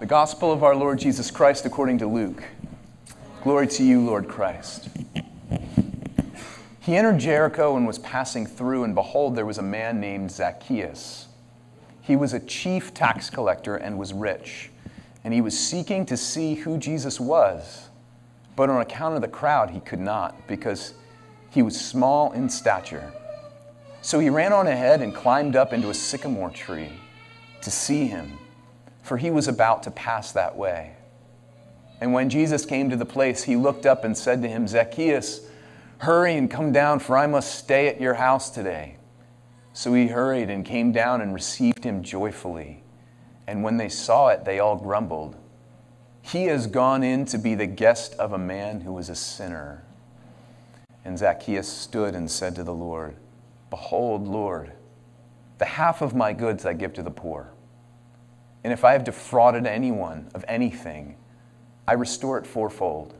The Gospel of our Lord Jesus Christ according to Luke. Glory to you, Lord Christ. He entered Jericho and was passing through, and behold, there was a man named Zacchaeus. He was a chief tax collector and was rich, and he was seeking to see who Jesus was. But on account of the crowd, he could not, because he was small in stature. So he ran on ahead and climbed up into a sycamore tree to see him, for he was about to pass that way. And when Jesus came to the place, he looked up and said to him, "Zacchaeus, hurry and come down, for I must stay at your house today." So he hurried and came down and received him joyfully. And when they saw it, they all grumbled, "He has gone in to be the guest of a man who is a sinner." And Zacchaeus stood and said to the Lord, "Behold, Lord, the half of my goods I give to the poor. And if I have defrauded anyone of anything, I restore it fourfold."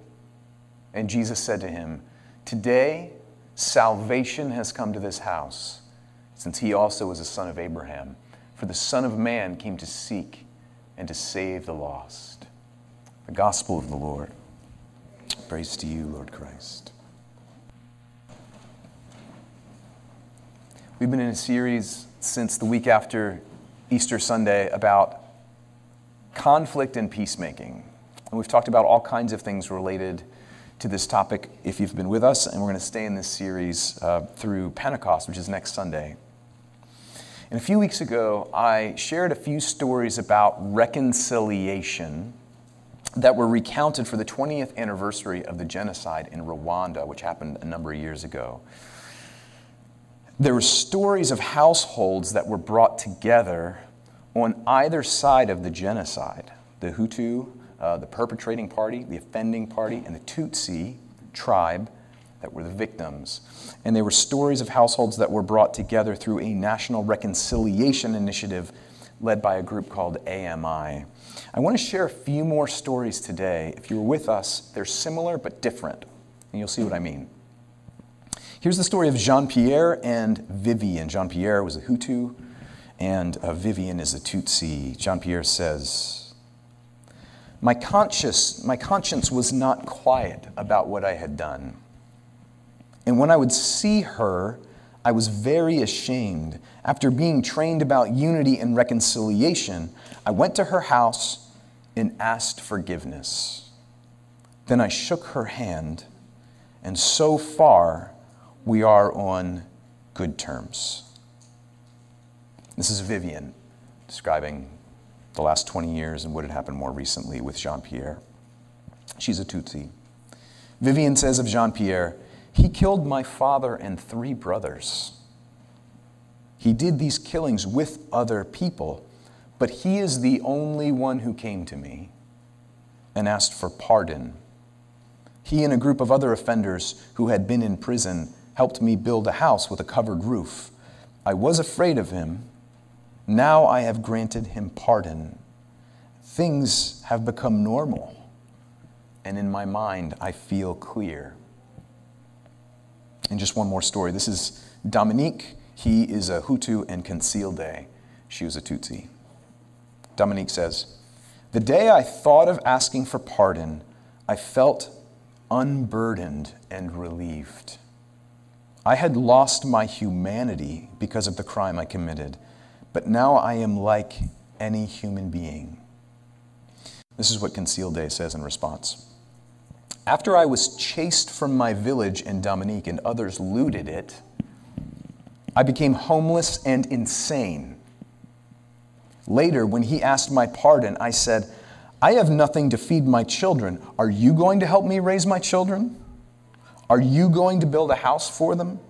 And Jesus said to him, "Today salvation has come to this house, since he also is a son of Abraham. For the Son of Man came to seek and to save the lost." The Gospel of the Lord. Praise to you, Lord Christ. We've been in a series since the week after Easter Sunday about conflict and peacemaking. And we've talked about all kinds of things related to this topic if you've been with us. And we're going to stay in this series through Pentecost, which is next Sunday. And a few weeks ago, I shared a few stories about reconciliation that were recounted for the 20th anniversary of the genocide in Rwanda, which happened a number of years ago. There were stories of households that were brought together on either side of the genocide. The Hutu, the perpetrating party, the offending party, and the Tutsi tribe that were the victims. And there were stories of households that were brought together through a national reconciliation initiative led by a group called AMI. I want to share a few more stories today. If you were with us, they're similar but different, and you'll see what I mean. Here's the story of Jean-Pierre and Vivian. Jean-Pierre was a Hutu, and Vivian is a Tutsi. Jean-Pierre says, "My conscience was not quiet about what I had done. And when I would see her, I was very ashamed. After being trained about unity and reconciliation, I went to her house and asked forgiveness. Then I shook her hand, and so far, we are on good terms." This is Vivian describing the last 20 years and what had happened more recently with Jean-Pierre. She's a Tutsi. Vivian says of Jean-Pierre, "He killed my father and 3 brothers. He did these killings with other people, but he is the only one who came to me and asked for pardon. He and a group of other offenders who had been in prison helped me build a house with a covered roof. I was afraid of him. Now I have granted him pardon. Things have become normal, and in my mind, I feel clear." And just one more story. This is Dominique. He is a Hutu and Concealed. She was a Tutsi. Dominique says, "The day I thought of asking for pardon, I felt unburdened and relieved. I had lost my humanity because of the crime I committed, but now I am like any human being." This is what Concealed says in response. "After I was chased from my village in Dominique and others looted it, I became homeless and insane. Later, when he asked my pardon, I said, 'I have nothing to feed my children. Are you going to help me raise my children? Are you going to build a house for them?'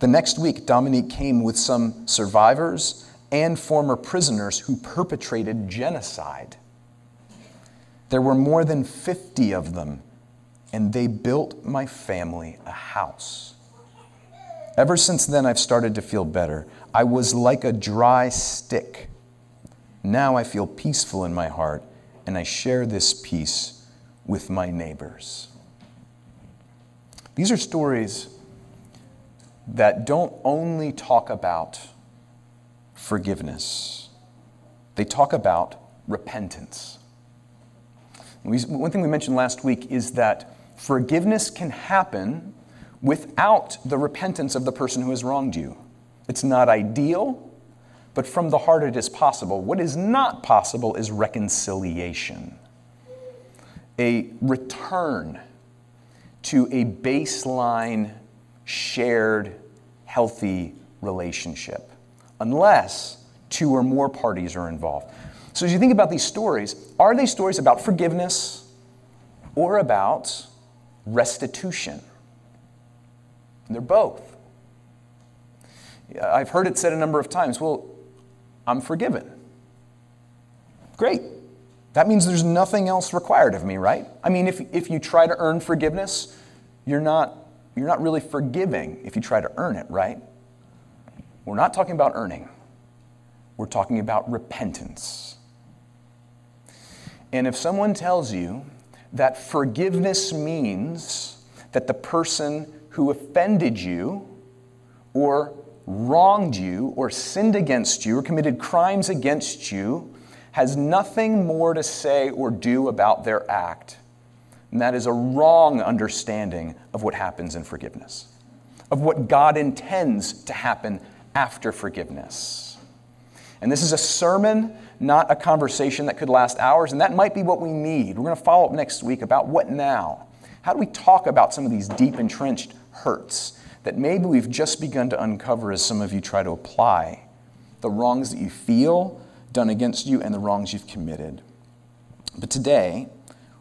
The next week, Dominique came with some survivors and former prisoners who perpetrated genocide. There were more than 50 of them, and they built my family a house. Ever since then, I've started to feel better. I was like a dry stick. Now I feel peaceful in my heart, and I share this peace with my neighbors." These are stories that don't only talk about forgiveness. They talk about repentance. One thing we mentioned last week is that forgiveness can happen without the repentance of the person who has wronged you. It's not ideal, but from the heart it is possible. What is not possible is reconciliation, a return to a baseline, shared, healthy relationship, unless two or more parties are involved. So as you think about these stories, are they stories about forgiveness or about restitution? They're both. I've heard it said a number of times, well, I'm forgiven. Great. That means there's nothing else required of me, right? I mean, if you try to earn forgiveness, you're not really forgiving if you try to earn it, right? We're not talking about earning. We're talking about repentance. And if someone tells you that forgiveness means that the person who offended you or wronged you or sinned against you or committed crimes against you has nothing more to say or do about their act, and that is a wrong understanding of what happens in forgiveness, of what God intends to happen after forgiveness. And this is a sermon, not a conversation that could last hours, and that might be what we need. We're going to follow up next week about what now? How do we talk about some of these deep entrenched hurts that maybe we've just begun to uncover as some of you try to apply the wrongs that you feel done against you and the wrongs you've committed? But today,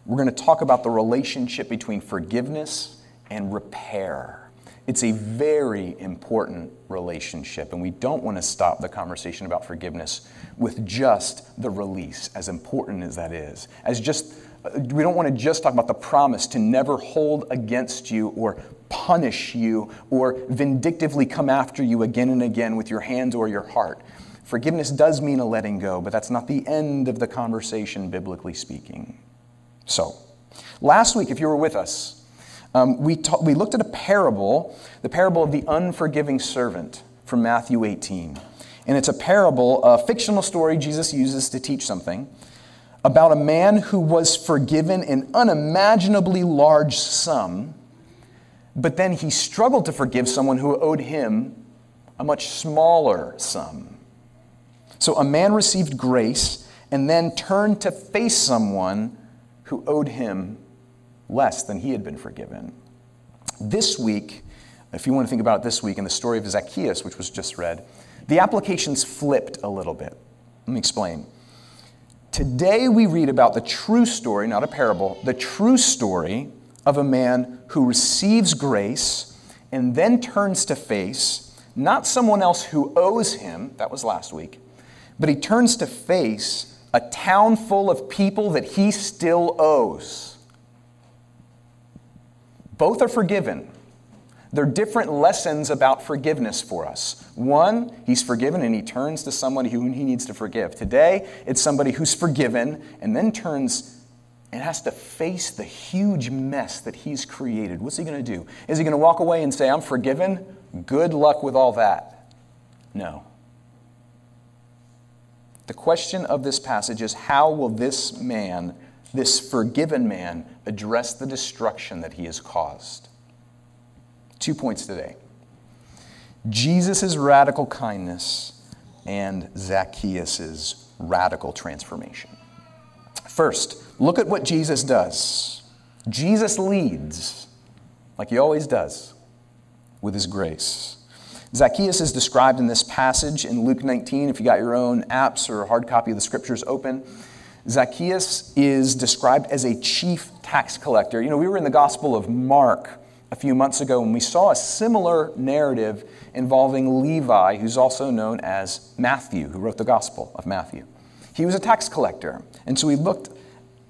we're going to talk about the relationship between forgiveness and repair. It's a very important relationship, and we don't want to stop the conversation about forgiveness with just the release, as important as that is. We don't want to just talk about the promise to never hold against you or punish you or vindictively come after you again and again with your hands or your heart. Forgiveness does mean a letting go, but that's not the end of the conversation, biblically speaking. So, last week, if you were with us, we looked at a parable, the parable of the unforgiving servant from Matthew 18. And it's a parable, a fictional story Jesus uses to teach something about a man who was forgiven an unimaginably large sum, but then he struggled to forgive someone who owed him a much smaller sum. So a man received grace and then turned to face someone who owed him less than he had been forgiven. This week, if you want to think about it this week, in the story of Zacchaeus, which was just read, the application's flipped a little bit. Let me explain. Today we read about the true story, not a parable, the true story of a man who receives grace and then turns to face not someone else who owes him, that was last week, but he turns to face a town full of people that he still owes. Both are forgiven. They're different lessons about forgiveness for us. One, he's forgiven and he turns to somebody who he needs to forgive. Today, it's somebody who's forgiven and then turns and has to face the huge mess that he's created. What's he going to do? Is he going to walk away and say, I'm forgiven? Good luck with all that. No. The question of this passage is, how will this man, this forgiven man, address the destruction that he has caused? 2 points today: Jesus' radical kindness and Zacchaeus' radical transformation. First, look at what Jesus does. Jesus leads, like he always does, with his grace. Zacchaeus is described in this passage in Luke 19. If you got your own apps or a hard copy of the scriptures open, Zacchaeus is described as a chief tax collector. You know, we were in the Gospel of Mark a few months ago, and we saw a similar narrative involving Levi, who's also known as Matthew, who wrote the Gospel of Matthew. He was a tax collector, and so we looked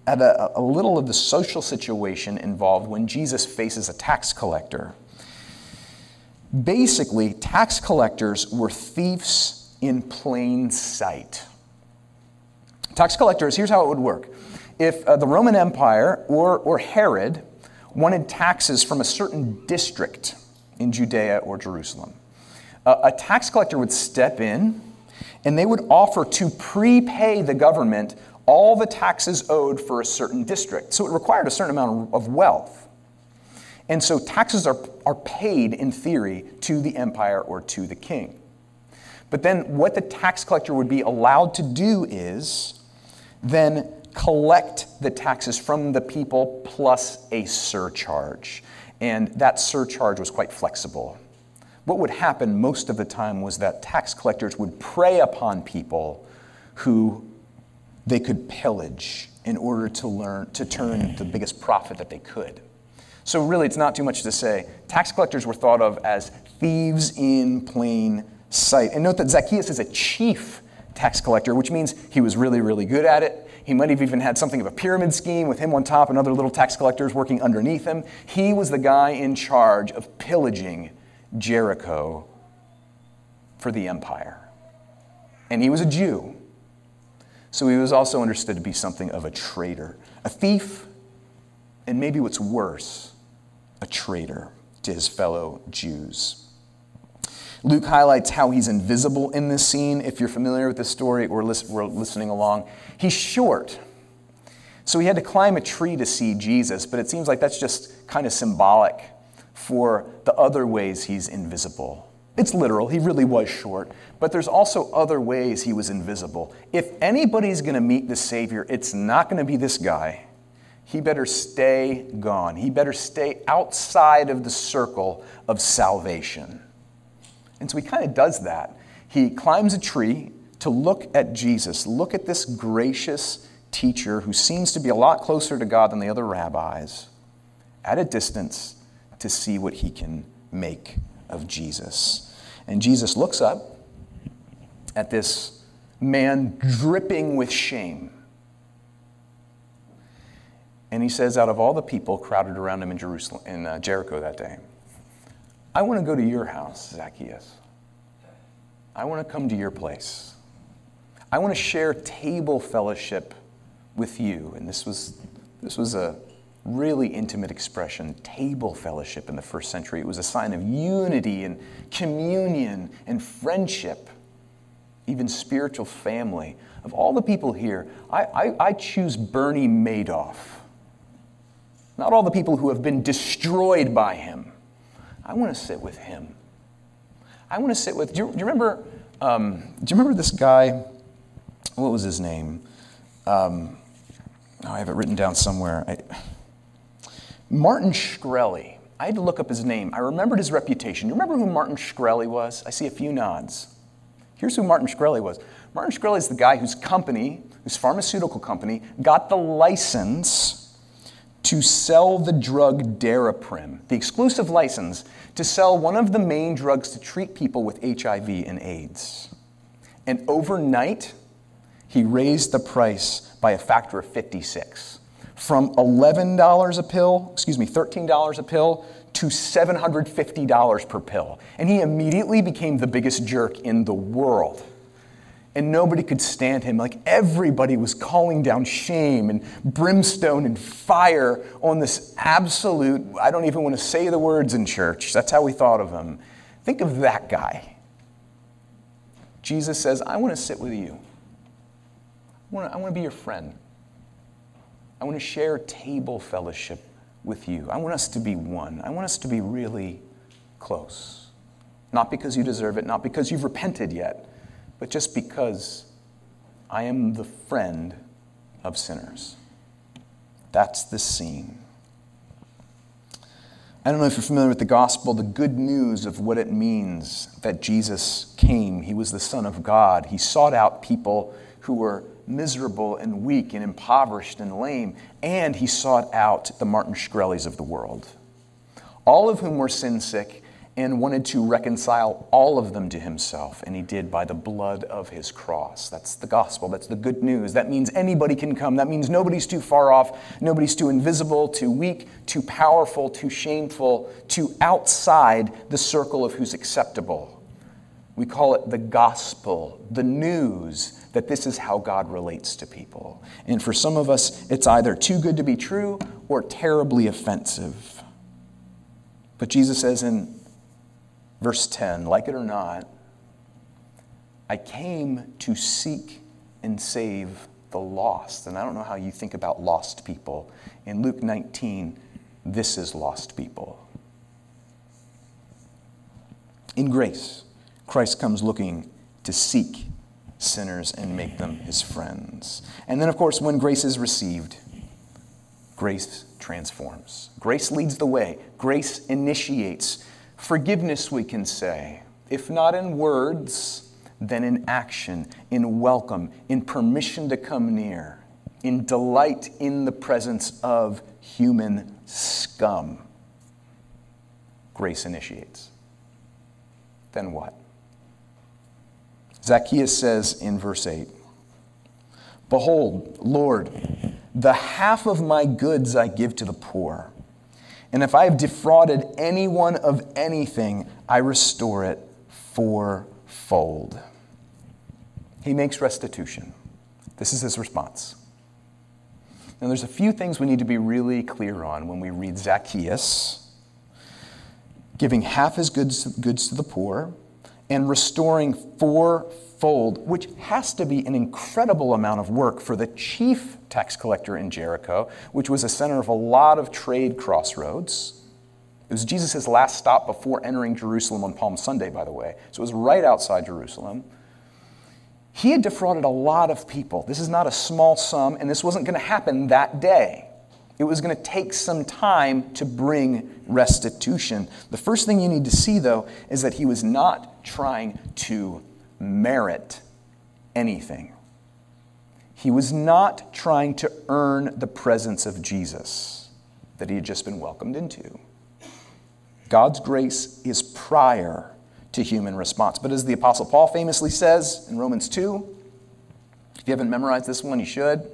at a little of the social situation involved when Jesus faces a tax collector. Basically, tax collectors were thieves in plain sight. Tax collectors, here's how it would work. If the Roman Empire or Herod wanted taxes from a certain district in Judea or Jerusalem, a tax collector would step in, and they would offer to prepay the government all the taxes owed for a certain district. So it required a certain amount of wealth. And so taxes are paid, in theory, to the empire or to the king. But then what the tax collector would be allowed to do is then collect the taxes from the people plus a surcharge. And that surcharge was quite flexible. What would happen most of the time was that tax collectors would prey upon people who they could pillage in order to turn the biggest profit that they could. So really, it's not too much to say. Tax collectors were thought of as thieves in plain sight. And note that Zacchaeus is a chief tax collector, which means he was really, really good at it. He might have even had something of a pyramid scheme with him on top and other little tax collectors working underneath him. He was the guy in charge of pillaging Jericho for the empire. And he was a Jew. So he was also understood to be something of a traitor, a thief, and maybe what's worse, a traitor to his fellow Jews. Luke highlights how he's invisible in this scene. If you're familiar with this story or we're listening along, he's short. So he had to climb a tree to see Jesus, but it seems like that's just kind of symbolic for the other ways he's invisible. It's literal, he really was short, but there's also other ways he was invisible. If anybody's gonna meet the Savior, it's not gonna be this guy. He better stay gone. He better stay outside of the circle of salvation. And so he kind of does that. He climbs a tree to look at Jesus, look at this gracious teacher who seems to be a lot closer to God than the other rabbis, at a distance to see what he can make of Jesus. And Jesus looks up at this man dripping with shame. And he says, out of all the people crowded around him in Jerusalem, in Jericho that day, I want to go to your house, Zacchaeus. I want to come to your place. I want to share table fellowship with you. And this was a really intimate expression, table fellowship in the first century. It was a sign of unity and communion and friendship, even spiritual family. Of all the people here, I choose Bernie Madoff. Not all the people who have been destroyed by him. I want to sit with him. I want to sit with, do you remember this guy? What was his name? I have it written down somewhere. Martin Shkreli. I had to look up his name. I remembered his reputation. Do you remember who Martin Shkreli was? I see a few nods. Here's who Martin Shkreli was. Martin Shkreli is the guy whose company, whose pharmaceutical company, got the license to sell the drug Daraprim, the exclusive license to sell one of the main drugs to treat people with HIV and AIDS. And overnight, he raised the price by a factor of 56, from $13 a pill to $750 per pill. And he immediately became the biggest jerk in the world. And nobody could stand him. Like, everybody was calling down shame and brimstone and fire on this absolute, I don't even want to say the words in church. That's how we thought of him. Think of that guy. Jesus says, I want to sit with you. I want to be your friend. I want to share table fellowship with you. I want us to be one. I want us to be really close. Not because you deserve it, not because you've repented yet, but just because I am the friend of sinners. That's the scene. I don't know if you're familiar with the gospel, the good news of what it means that Jesus came. He was the Son of God. He sought out people who were miserable and weak and impoverished and lame, and he sought out the Martin Shkreli's of the world, all of whom were sin sick, and wanted to reconcile all of them to himself, and he did by the blood of his cross. That's the gospel. That's the good news. That means anybody can come. That means nobody's too far off. Nobody's too invisible, too weak, too powerful, too shameful, too outside the circle of who's acceptable. We call it the gospel, the news, that this is how God relates to people. And for some of us, it's either too good to be true or terribly offensive. But Jesus says in Verse 10, like it or not, I came to seek and save the lost. And I don't know how you think about lost people. In Luke 19, this is lost people. In grace, Christ comes looking to seek sinners and make them his friends. And then, of course, when grace is received, grace transforms. Grace leads the way. Grace initiates. Forgiveness, we can say, if not in words, then in action, in welcome, in permission to come near, in delight in the presence of human scum. Grace initiates. Then what? Zacchaeus says in verse 8, "Behold, Lord, the half of my goods I give to the poor, and if I have defrauded anyone of anything, I restore it fourfold." He makes restitution. This is his response. Now, there's a few things we need to be really clear on when we read Zacchaeus giving half his goods to the poor and restoring fourfold, which has to be an incredible amount of work for the chief tax collector in Jericho, which was a center of a lot of trade crossroads. It was Jesus' last stop before entering Jerusalem on Palm Sunday, by the way. So it was right outside Jerusalem. He had defrauded a lot of people. This is not a small sum, and this wasn't going to happen that day. It was going to take some time to bring restitution. The first thing you need to see, though, is that he was not trying to merit anything. He was not trying to earn the presence of Jesus that he had just been welcomed into. God's grace is prior to human response. But as the Apostle Paul famously says in Romans 2, if you haven't memorized this one, you should.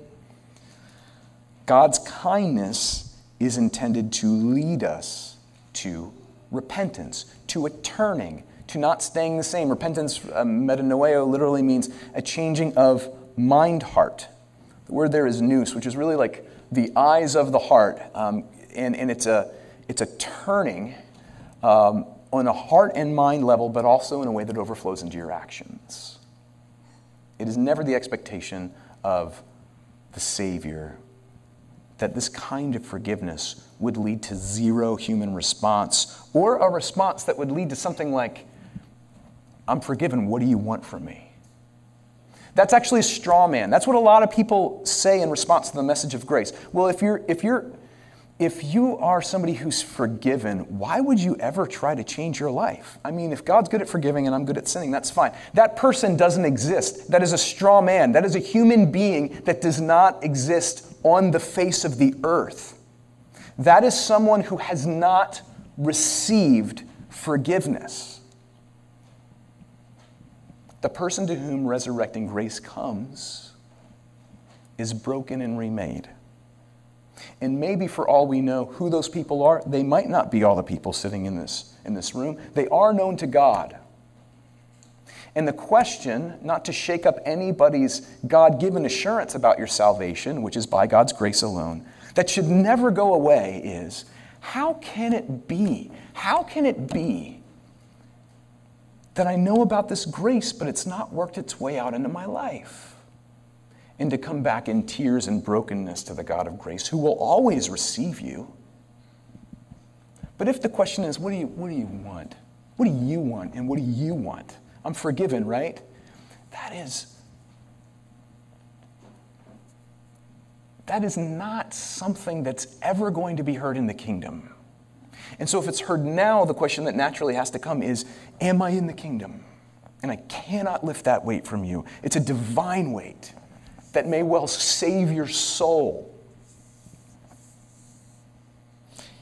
God's kindness is intended to lead us to repentance, to a turning, to not staying the same. Repentance, metanoeo, literally means a changing of mind heart. The word there is nous, which is really like the eyes of the heart. And it's a turning on a heart and mind level, but also in a way that overflows into your actions. It is never the expectation of the Savior that this kind of forgiveness would lead to zero human response, or a response that would lead to something like, "I'm forgiven, what do you want from me?" That's actually a straw man. That's what a lot of people say in response to the message of grace. Well, if you are somebody who's forgiven, why would you ever try to change your life? I mean, if God's good at forgiving and I'm good at sinning, that's fine. That person doesn't exist. That is a straw man. That is a human being that does not exist on the face of the earth. That is someone who has not received forgiveness. The person to whom resurrecting grace comes is broken and remade. And maybe for all we know who those people are, they might not be all the people sitting in this room. They are known to God. And the question, not to shake up anybody's God-given assurance about your salvation, which is by God's grace alone, that should never go away is, how can it be? How can it be that I know about this grace, but it's not worked its way out into my life? And to come back in tears and brokenness to the God of grace, who will always receive you. But if the question is, what do you want? What do you want, and what do you want? I'm forgiven, right? That is not something that's ever going to be heard in the kingdom. And so if it's heard now, the question that naturally has to come is, am I in the kingdom? And I cannot lift that weight from you. It's a divine weight that may well save your soul.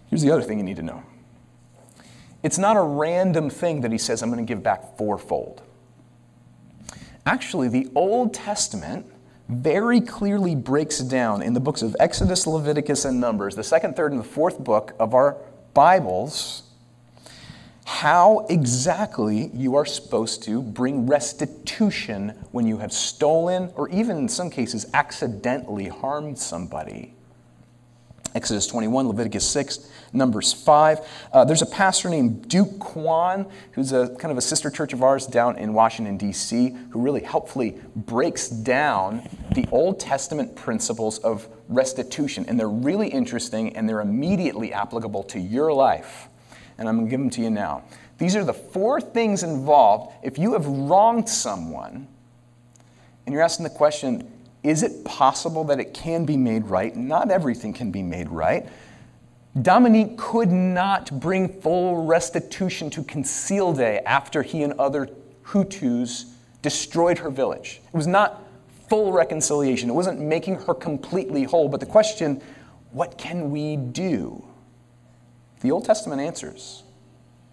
Here's the other thing you need to know. It's not a random thing that he says, I'm going to give back fourfold. Actually, the Old Testament very clearly breaks down in the books of Exodus, Leviticus, and Numbers, the second, third, and the fourth book of our Bibles, how exactly you are supposed to bring restitution when you have stolen or even in some cases accidentally harmed somebody. Exodus 21, Leviticus 6, Numbers 5. There's a pastor named Duke Kwan, who's a kind of a sister church of ours down in Washington, D.C., who really helpfully breaks down the Old Testament principles of restitution. And they're really interesting, and they're immediately applicable to your life. And I'm going to give them to you now. These are the four things involved. If you have wronged someone, and you're asking the question, is it possible that it can be made right? Not everything can be made right. Dominique could not bring full restitution to Concealed after he and other Hutus destroyed her village. It was not full reconciliation. It wasn't making her completely whole. But the question, what can we do? The Old Testament answers,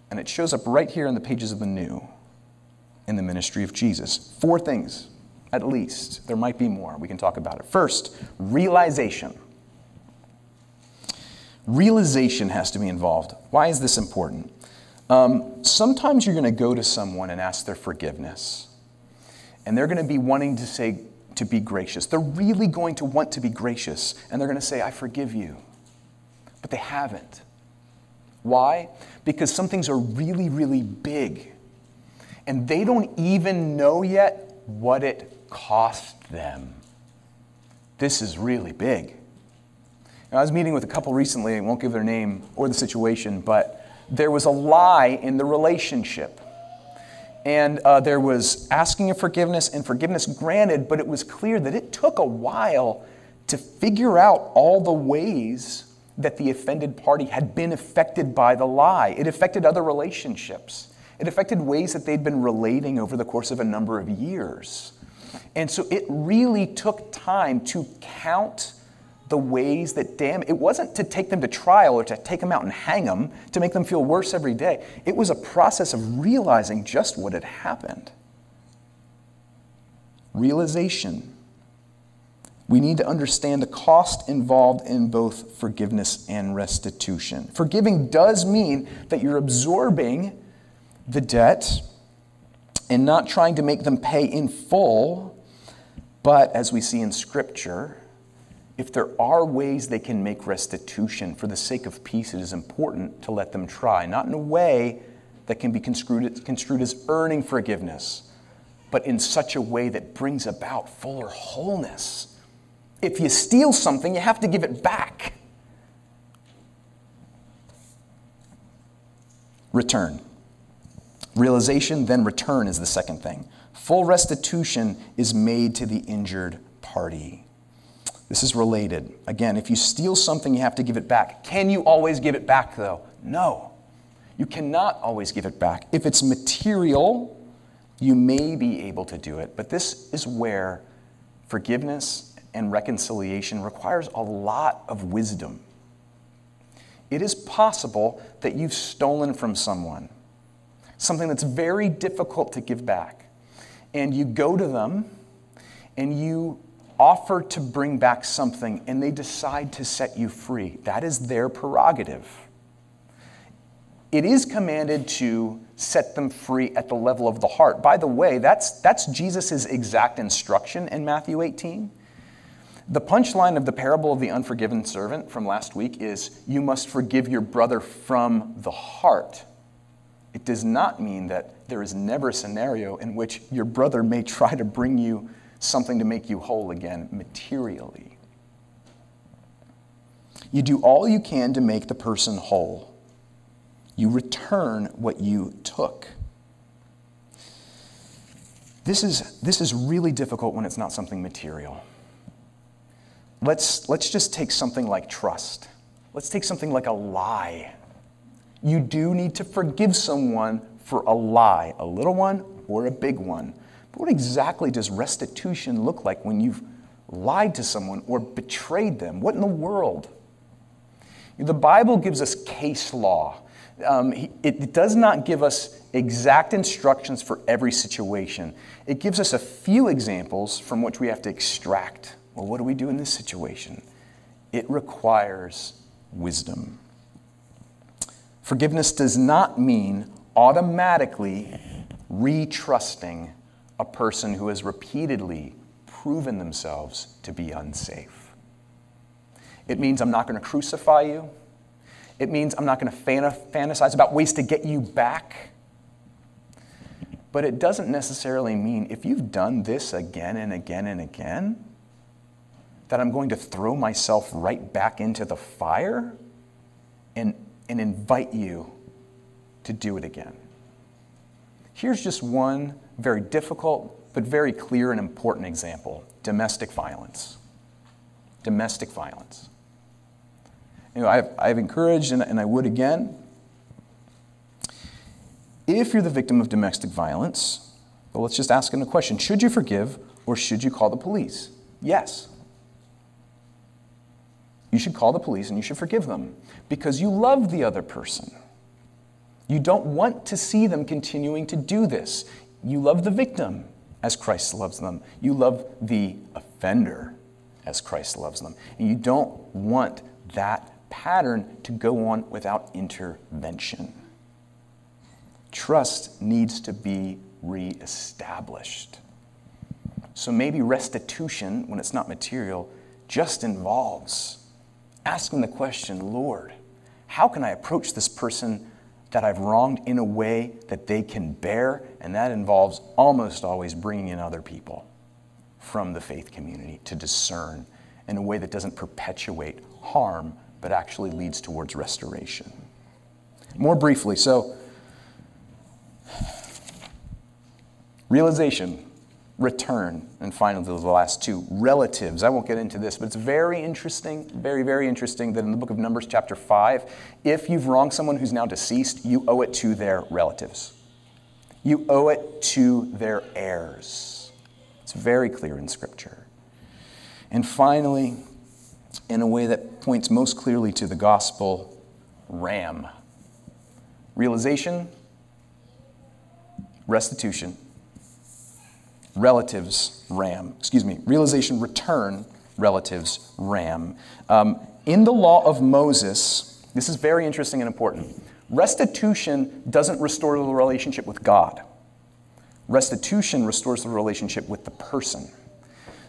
and it shows up right here in the pages of the New in the ministry of Jesus. Four things, at least. There might be more. We can talk about it. First, realization. Realization has to be involved. Why is this important? Sometimes you're going to go to someone and ask their forgiveness, and they're going to be wanting to say, to be gracious. They're really going to want to be gracious, and they're going to say, I forgive you. But they haven't. Why? Because some things are really, really big, and they don't even know yet what it cost them. This is really big. Now, I was meeting with a couple recently, I won't give their name or the situation, but there was a lie in the relationship. And there was asking of forgiveness and forgiveness granted, but it was clear that it took a while to figure out all the ways that the offended party had been affected by the lie. It affected other relationships. It affected ways that they'd been relating over the course of a number of years. And so it really took time to count the ways that it wasn't to take them to trial or to take them out and hang them to make them feel worse every day. It was a process of realizing just what had happened. Realization. We need to understand the cost involved in both forgiveness and restitution. Forgiving does mean that you're absorbing the debt and not trying to make them pay in full, but as we see in Scripture, if there are ways they can make restitution for the sake of peace, it is important to let them try, not in a way that can be construed as earning forgiveness, but in such a way that brings about fuller wholeness. If you steal something, you have to give it back. Return. Realization, then return is the second thing. Full restitution is made to the injured party. This is related. Again, if you steal something, you have to give it back. Can you always give it back, though? No. You cannot always give it back. If it's material, you may be able to do it. But this is where forgiveness and reconciliation requires a lot of wisdom. It is possible that you've stolen from someone, something that's very difficult to give back, and you go to them and you offer to bring back something and they decide to set you free. That is their prerogative. It is commanded to set them free at the level of the heart. By the way, that's Jesus' exact instruction in Matthew 18. The punchline of the parable of the unforgiven servant from last week is, you must forgive your brother from the heart. It does not mean that there is never a scenario in which your brother may try to bring you something to make you whole again materially. You do all you can to make the person whole. You return what you took. This is really difficult when it's not something material. Let's just take something like trust. Let's take something like a lie. You do need to forgive someone for a lie, a little one or a big one. But what exactly does restitution look like when you've lied to someone or betrayed them? What in the world? The Bible gives us case law. It does not give us exact instructions for every situation. It gives us a few examples from which we have to extract. Well, what do we do in this situation? It requires wisdom. Forgiveness does not mean automatically retrusting a person who has repeatedly proven themselves to be unsafe. It means I'm not going to crucify you. It means I'm not going to fantasize about ways to get you back. But it doesn't necessarily mean if you've done this again and again and again, that I'm going to throw myself right back into the fire and invite you to do it again. Here's just one very difficult but very clear and important example, domestic violence. Domestic violence. You know, I've encouraged, and I would again, if you're the victim of domestic violence, well, let's just ask them a question. Should you forgive or should you call the police? Yes. You should call the police and you should forgive them because you love the other person. You don't want to see them continuing to do this. You love the victim as Christ loves them. You love the offender as Christ loves them. And you don't want that pattern to go on without intervention. Trust needs to be reestablished. So maybe restitution, when it's not material, just involves asking the question, Lord, how can I approach this person that I've wronged in a way that they can bear? And that involves almost always bringing in other people from the faith community to discern in a way that doesn't perpetuate harm, but actually leads towards restoration. More briefly, so realization, return, and finally the last two, relatives. I won't get into this, but it's very interesting, very, very interesting that in the book of Numbers chapter 5, if you've wronged someone who's now deceased, you owe it to their relatives. You owe it to their heirs. It's very clear in Scripture. And finally, in a way that points most clearly to the gospel, ram. Realization, restitution, relatives, ram. Excuse me, realization, return, relatives, ram. In the law of Moses, this is very interesting and important. Restitution doesn't restore the relationship with God. Restitution restores the relationship with the person.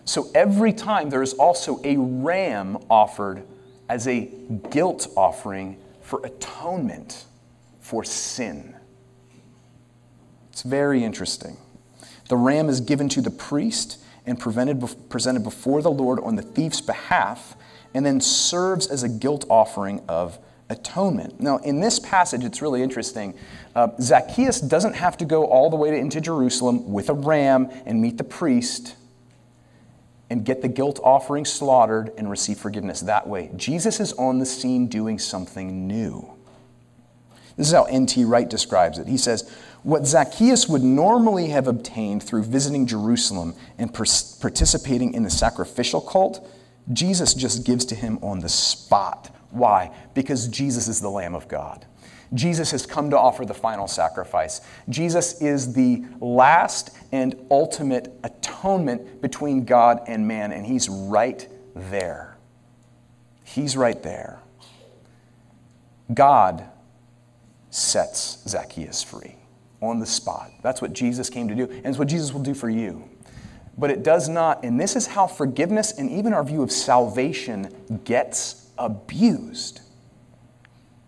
So every time there is also a ram offered as a guilt offering for atonement for sin. It's very interesting. The ram is given to the priest and presented before the Lord on the thief's behalf and then serves as a guilt offering of atonement. Now, in this passage, it's really interesting. Zacchaeus doesn't have to go all the way into Jerusalem with a ram and meet the priest and get the guilt offering slaughtered and receive forgiveness that way. Jesus is on the scene doing something new. This is how N.T. Wright describes it. He says, what Zacchaeus would normally have obtained through visiting Jerusalem and participating in the sacrificial cult, Jesus just gives to him on the spot. Why? Because Jesus is the Lamb of God. Jesus has come to offer the final sacrifice. Jesus is the last and ultimate atonement between God and man, and he's right there. He's right there. God sets Zacchaeus free on the spot. That's what Jesus came to do, and it's what Jesus will do for you. But it does not, and this is how forgiveness and even our view of salvation gets abused.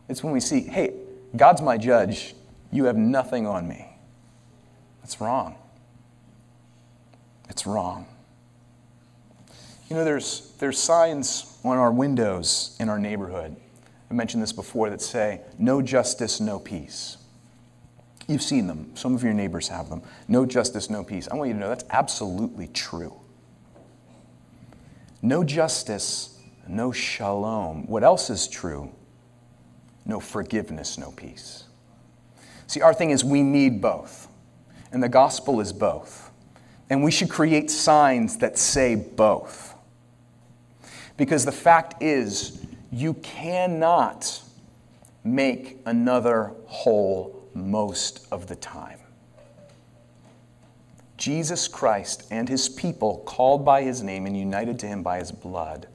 It's when we see, hey, God's my judge, you have nothing on me. That's wrong. It's wrong. You know, there's signs on our windows in our neighborhood. I mentioned this before that say, no justice, no peace. You've seen them. Some of your neighbors have them. No justice, no peace. I want you to know that's absolutely true. No justice, no shalom. What else is true? No forgiveness, no peace. See, our thing is we need both, and the gospel is both. And we should create signs that say both. Because the fact is, you cannot make another whole most of the time. Jesus Christ and his people, called by his name and united to him by his blood,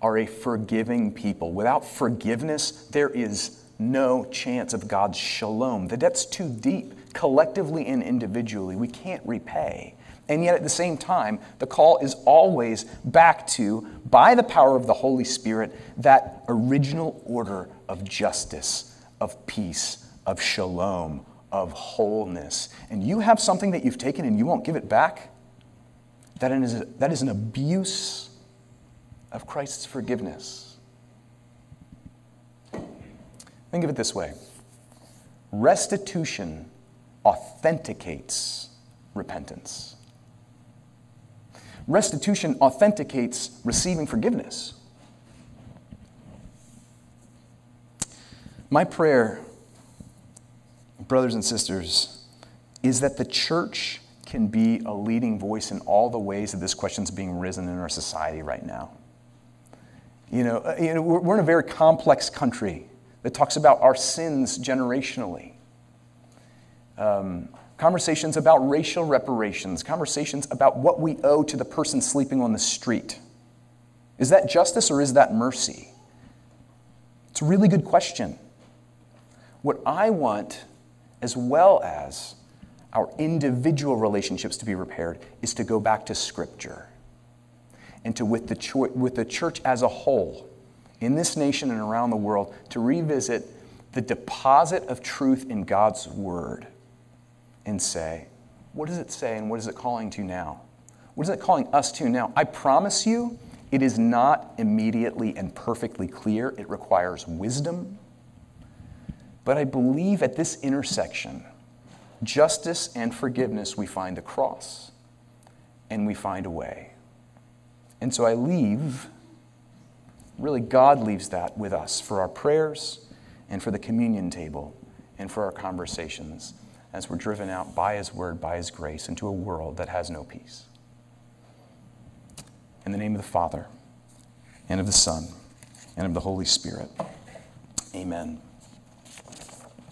are a forgiving people. Without forgiveness, there is no chance of God's shalom. The debt's too deep, collectively and individually. We can't repay. And yet at the same time, the call is always back to, by the power of the Holy Spirit, that original order of justice, of peace, of shalom, of wholeness. And you have something that you've taken and you won't give it back? That is an abuse of Christ's forgiveness. Think of it this way. Restitution authenticates repentance. Restitution authenticates receiving forgiveness. My prayer, brothers and sisters, is that the church can be a leading voice in all the ways that this question's being risen in our society right now. You know, we're in a very complex country that talks about our sins generationally. Conversations about racial reparations, conversations about what we owe to the person sleeping on the street. Is that justice or is that mercy? It's a really good question. What I want, as well as our individual relationships to be repaired, is to go back to Scripture and to, with the church as a whole, in this nation and around the world, to revisit the deposit of truth in God's Word and say, what does it say and what is it calling to now? What is it calling us to now? I promise you, it is not immediately and perfectly clear. It requires wisdom. But I believe at this intersection, justice and forgiveness, we find the cross and we find a way. And so I leave, really God leaves that with us for our prayers and for the communion table and for our conversations, as we're driven out by His word, by His grace, into a world that has no peace. In the name of the Father, and of the Son, and of the Holy Spirit, amen.